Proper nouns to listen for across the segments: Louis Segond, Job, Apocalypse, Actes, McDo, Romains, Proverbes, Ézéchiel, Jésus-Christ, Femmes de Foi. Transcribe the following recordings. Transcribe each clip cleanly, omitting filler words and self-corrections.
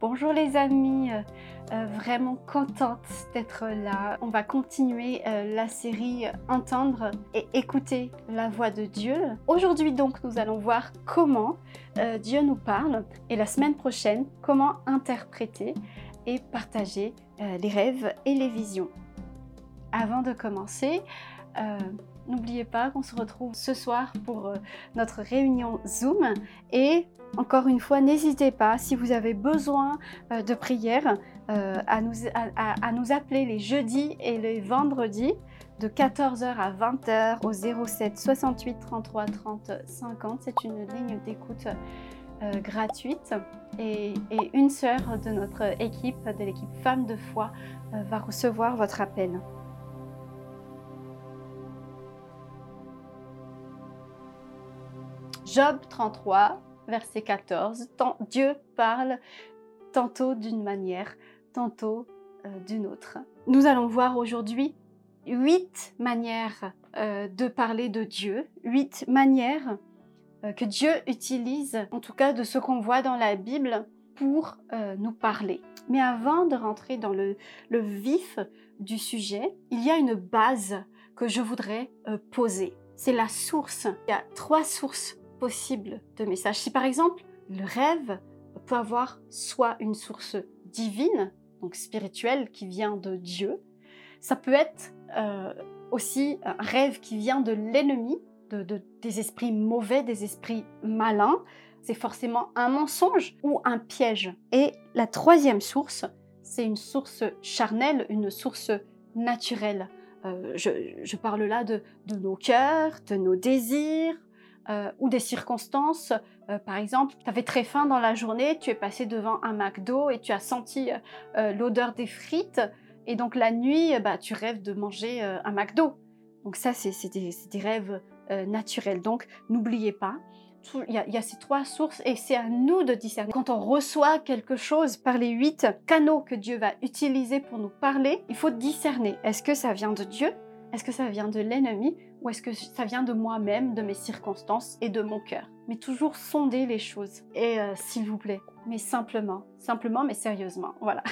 Bonjour les amis, vraiment contente d'être là. On va continuer la série Entendre et écouter la voix de Dieu. Aujourd'hui donc, nous allons voir comment Dieu nous parle et la semaine prochaine, comment interpréter et partager les rêves et les visions. Avant de commencer, n'oubliez pas qu'on se retrouve ce soir pour notre réunion Zoom et encore une fois, n'hésitez pas, si vous avez besoin de prière, à nous appeler les jeudis et les vendredis de 14h à 20h au 07 68 33 30 50. C'est une ligne d'écoute gratuite et une sœur de notre équipe, Femmes de Foi, va recevoir votre appel. Job 33. Verset 14, Dieu parle tantôt d'une manière, tantôt d'une autre. Nous allons voir aujourd'hui 8 manières de parler de Dieu, 8 manières que Dieu utilise, en tout cas de ce qu'on voit dans la Bible, pour nous parler. Mais avant de rentrer dans le vif du sujet, il y a une base que je voudrais poser. C'est la source. Il y a 3 sources possible de messages. Si par exemple le rêve peut avoir soit une source divine, donc spirituelle, qui vient de Dieu, ça peut être aussi un rêve qui vient de l'ennemi, des esprits mauvais, des esprits malins. C'est forcément un mensonge ou un piège. Et la 3e source, c'est une source charnelle, une source naturelle. Je parle là de nos cœurs, de nos désirs, ou des circonstances, par exemple, tu avais très faim dans la journée, tu es passé devant un McDo et tu as senti l'odeur des frites, et donc la nuit, tu rêves de manger un McDo. Donc ça, c'est des rêves naturels. Donc n'oubliez pas, il y a ces 3 sources et c'est à nous de discerner. Quand on reçoit quelque chose par les 8 canaux que Dieu va utiliser pour nous parler, il faut discerner. Est-ce que ça vient de Dieu ? Est-ce que ça vient de l'ennemi ? Ou est-ce que ça vient de moi-même, de mes circonstances et de mon cœur? Mais toujours sonder les choses. Et s'il vous plaît, mais simplement mais sérieusement, voilà.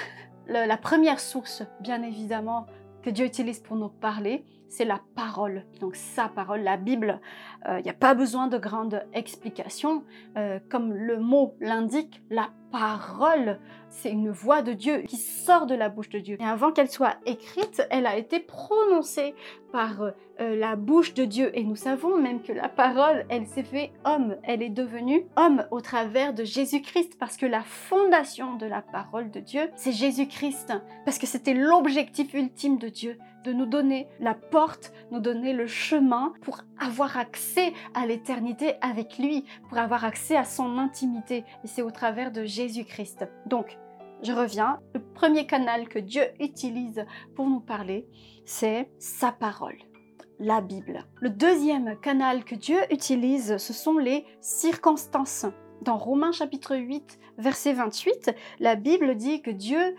La première source, bien évidemment, que Dieu utilise pour nous parler, c'est la parole. Donc sa parole, la Bible. Il n'y a pas besoin de grandes explications. Comme le mot l'indique, la parole, c'est une voix de Dieu qui sort de la bouche de Dieu. Et avant qu'elle soit écrite, elle a été prononcée par la bouche de Dieu. Et nous savons même que la parole, elle s'est fait homme. Elle est devenue homme au travers de Jésus-Christ. Parce que la fondation de la parole de Dieu, c'est Jésus-Christ. Parce que c'était l'objectif ultime de Dieu, de nous donner la porte, nous donner le chemin pour avoir accès à l'éternité avec lui, pour avoir accès à son intimité. Et c'est au travers de Jésus-Christ. Donc, je reviens. Le premier canal que Dieu utilise pour nous parler, c'est sa parole, la Bible. Le deuxième canal que Dieu utilise, ce sont les circonstances. Dans Romains chapitre 8, verset 28, la Bible dit que Dieu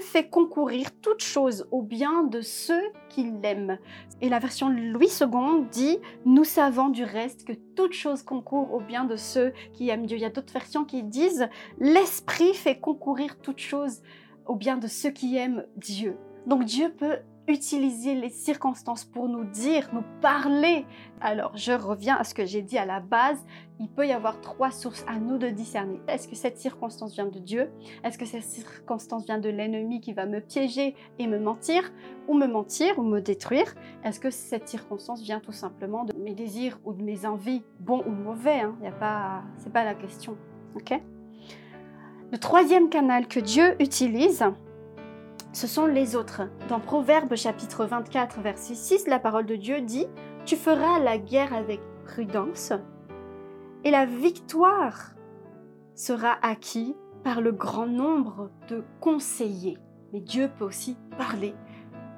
fait concourir toutes choses au bien de ceux qui l'aiment. Et la version Louis Segond dit « Nous savons du reste que toutes choses concourent au bien de ceux qui aiment Dieu ». Il y a d'autres versions qui disent « L'Esprit fait concourir toutes choses au bien de ceux qui aiment Dieu ». Donc Dieu peut utiliser les circonstances pour nous dire, nous parler. Alors, je reviens à ce que j'ai dit à la base. Il peut y avoir 3 sources à nous de discerner. Est-ce que cette circonstance vient de Dieu? Est-ce que cette circonstance vient de l'ennemi qui va me piéger et me mentir? Ou me mentir, ou me détruire? Est-ce que cette circonstance vient tout simplement de mes désirs ou de mes envies? Bon ou mauvais, hein? Y a pas... c'est pas la question. Okay? Le 3e canal que Dieu utilise, ce sont les autres. Dans Proverbes chapitre 24, verset 6, la parole de Dieu dit « Tu feras la guerre avec prudence et la victoire sera acquise par le grand nombre de conseillers. » Mais Dieu peut aussi parler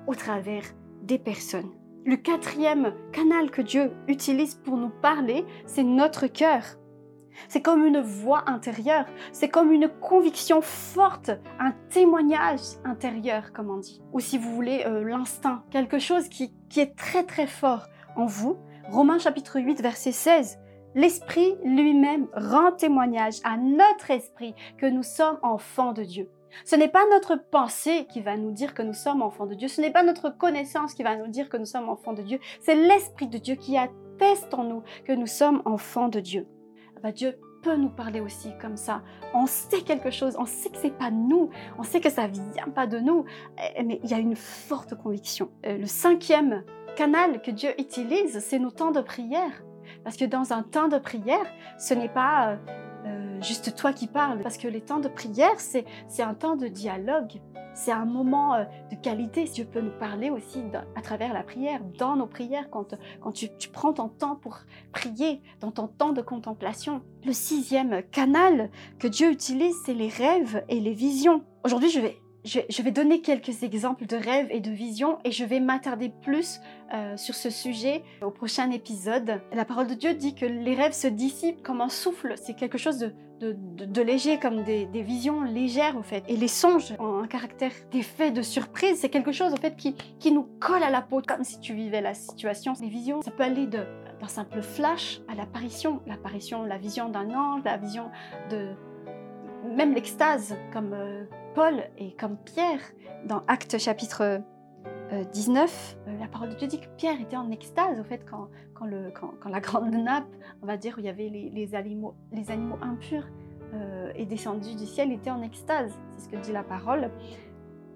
au travers des personnes. Le 4e canal que Dieu utilise pour nous parler, c'est notre cœur. C'est comme une voix intérieure, c'est comme une conviction forte, un témoignage intérieur, comme on dit. Ou si vous voulez, l'instinct, quelque chose qui est très très fort en vous. Romains chapitre 8, verset 16. « L'Esprit lui-même rend témoignage à notre esprit que nous sommes enfants de Dieu. Ce n'est pas notre pensée qui va nous dire que nous sommes enfants de Dieu, ce n'est pas notre connaissance qui va nous dire que nous sommes enfants de Dieu, c'est l'Esprit de Dieu qui atteste en nous que nous sommes enfants de Dieu. Ben Dieu peut nous parler aussi comme ça. On sait quelque chose, on sait que ce n'est pas nous, on sait que ça ne vient pas de nous, mais il y a une forte conviction. Le cinquième canal que Dieu utilise, c'est nos temps de prière. Parce que dans un temps de prière, ce n'est pas juste toi qui parles. Parce que les temps de prière, c'est un temps de dialogue. C'est un moment de qualité. Dieu peut nous parler aussi à travers la prière, dans nos prières, quand tu prends ton temps pour prier, dans ton temps de contemplation. Le sixième canal que Dieu utilise, c'est les rêves et les visions. Aujourd'hui, je vais donner quelques exemples de rêves et de visions et je vais m'attarder plus sur ce sujet au prochain épisode. La parole de Dieu dit que les rêves se dissipent comme un souffle. C'est quelque chose de léger, comme des visions légères en fait. Et les songes ont un caractère d'effet de surprise. C'est quelque chose en fait qui nous colle à la peau, comme si tu vivais la situation. Les visions, ça peut aller d'un simple flash à l'apparition. L'apparition, la vision d'un ange, la vision de... Même l'extase, comme... Paul et comme Pierre, dans Actes chapitre 19, la parole de Dieu dit que Pierre était en extase, au fait, quand la grande nappe, on va dire, où il y avait les animaux impurs est descendue du ciel, était en extase, c'est ce que dit la parole.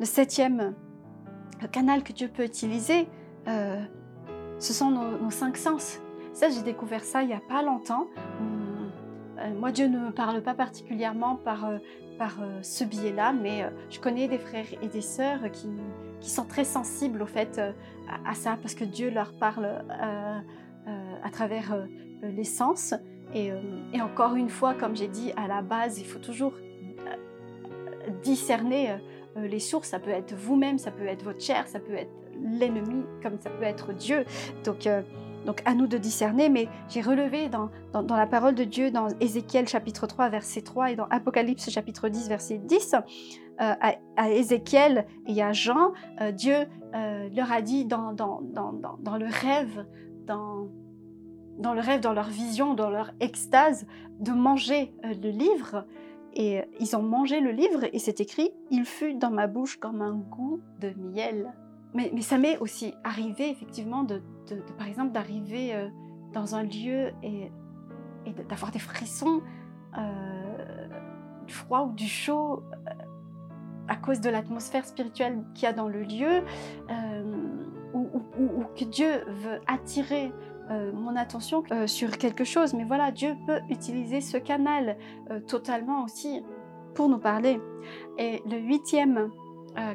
Le septième canal que Dieu peut utiliser, ce sont nos cinq sens. Ça, j'ai découvert ça il n'y a pas longtemps. Moi, Dieu ne me parle pas particulièrement par ce biais-là, mais je connais des frères et des sœurs qui sont très sensibles au fait à ça, parce que Dieu leur parle à travers les sens. Et encore une fois, comme j'ai dit, à la base, il faut toujours discerner les sources. Ça peut être vous-même, ça peut être votre chair, ça peut être l'ennemi, comme ça peut être Dieu. Donc à nous de discerner, mais j'ai relevé dans la parole de Dieu, dans Ézéchiel chapitre 3, verset 3, et dans Apocalypse chapitre 10, verset 10, à Ézéchiel et à Jean, Dieu leur a dit dans le rêve, dans leur vision, dans leur extase, de manger le livre. Et ils ont mangé le livre, et c'est écrit « Il fut dans ma bouche comme un goût de miel ». Mais ça m'est aussi arrivé, effectivement, par exemple, d'arriver dans un lieu et d'avoir des frissons du froid ou du chaud à cause de l'atmosphère spirituelle qu'il y a dans le lieu, ou que Dieu veut attirer mon attention sur quelque chose. Mais voilà, Dieu peut utiliser ce canal totalement aussi pour nous parler. Et le huitième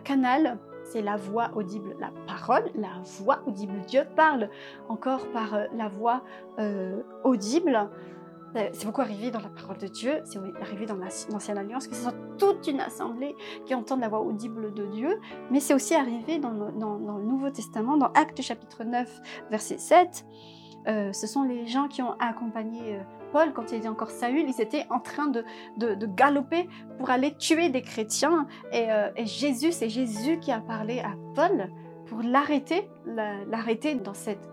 canal... c'est la voix audible, la parole, la voix audible. Dieu parle encore par la voix audible. C'est beaucoup arrivé dans la parole de Dieu, c'est arrivé dans l'Ancienne Alliance, que ce soit toute une assemblée qui entend la voix audible de Dieu, mais c'est aussi arrivé dans le Nouveau Testament, dans Actes chapitre 9, verset 7. Ce sont les gens qui ont accompagné Paul, quand il était encore Saül, ils étaient en train de galoper pour aller tuer des chrétiens. Et Jésus, c'est Jésus qui a parlé à Paul pour l'arrêter dans cette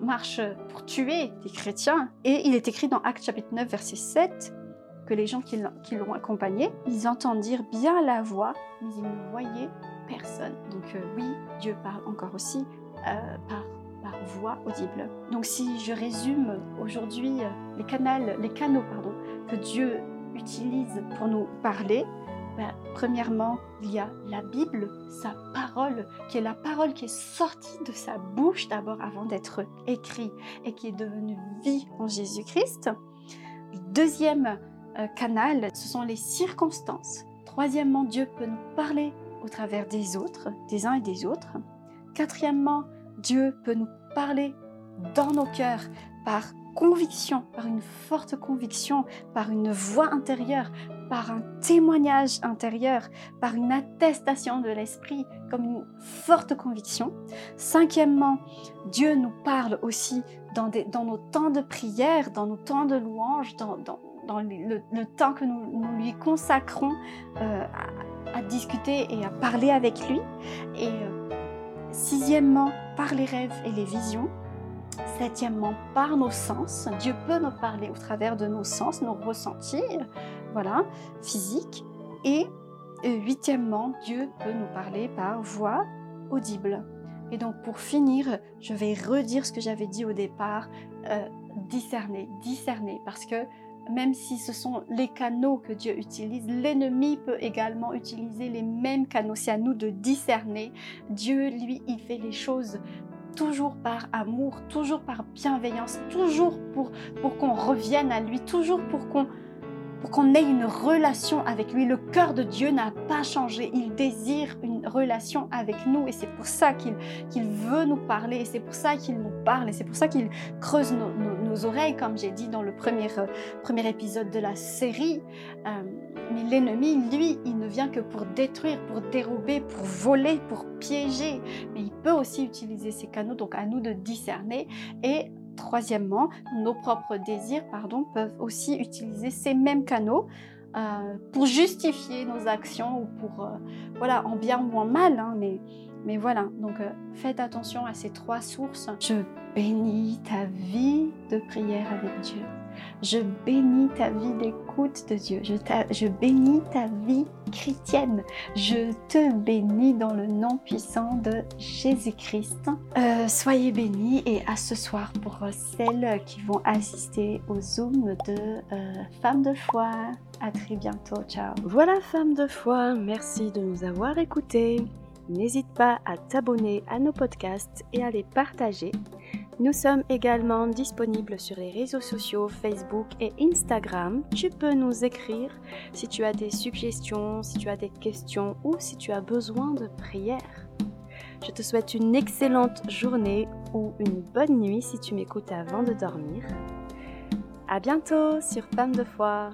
marche pour tuer des chrétiens. Et il est écrit dans Actes chapitre 9, verset 7, que les gens qui l'ont accompagné, ils entendirent bien la voix, mais ils ne voyaient personne. Donc oui, Dieu parle encore aussi par voix audible. Donc si je résume aujourd'hui les canaux que Dieu utilise pour nous parler, premièrement, il y a la Bible, sa parole, qui est la parole qui est sortie de sa bouche d'abord avant d'être écrite et qui est devenue vie en Jésus-Christ. Deuxième canal, ce sont les circonstances. Troisièmement, Dieu peut nous parler au travers des autres, des uns et des autres. Quatrièmement, Dieu peut nous parler dans nos cœurs par conviction, par une forte conviction, par une voix intérieure, par un témoignage intérieur, par une attestation de l'esprit, comme une forte conviction. Cinquièmement, Dieu nous parle aussi dans nos temps de prière, dans nos temps de louange, dans le temps que nous lui consacrons à discuter et à parler avec lui. Et sixièmement, par les rêves et les visions. Septièmement, par nos sens, Dieu peut nous parler au travers de nos sens, nos ressentis, voilà, physiques. Et huitièmement, Dieu peut nous parler par voix audible. Et donc pour finir, je vais redire ce que j'avais dit au départ, discerner, parce que même si ce sont les canaux que Dieu utilise, l'ennemi peut également utiliser les mêmes canaux. C'est à nous de discerner. Dieu, lui, il fait les choses toujours par amour, toujours par bienveillance, toujours pour qu'on revienne à lui, toujours pour qu'on ait une relation avec lui. Le cœur de Dieu n'a pas changé. Il désire une relation avec nous et c'est pour ça qu'il veut nous parler et c'est pour ça qu'il nous parle et c'est pour ça qu'il creuse nos oreilles, comme j'ai dit dans le premier épisode de la série. Mais l'ennemi, lui, il ne vient que pour détruire, pour dérober, pour voler, pour piéger. Mais il peut aussi utiliser ces canaux, donc à nous de discerner. Et troisièmement, nos propres désirs, peuvent aussi utiliser ces mêmes canaux pour justifier nos actions ou pour, en bien ou en mal. Hein, mais voilà, donc faites attention à ces trois sources. Je bénis ta vie de prière avec Dieu. Je bénis ta vie d'écoute de Dieu. Je bénis ta vie chrétienne. Je te bénis dans le nom puissant de Jésus-Christ. Soyez bénis et à ce soir pour celles qui vont assister au Zoom de Femmes de Foi. À très bientôt. Ciao. Voilà, Femmes de Foi. Merci de nous avoir écoutés. N'hésite pas à t'abonner à nos podcasts et à les partager. Nous sommes également disponibles sur les réseaux sociaux Facebook et Instagram. Tu peux nous écrire si tu as des suggestions, si tu as des questions ou si tu as besoin de prières. Je te souhaite une excellente journée ou une bonne nuit si tu m'écoutes avant de dormir. À bientôt sur Femmes de Foi.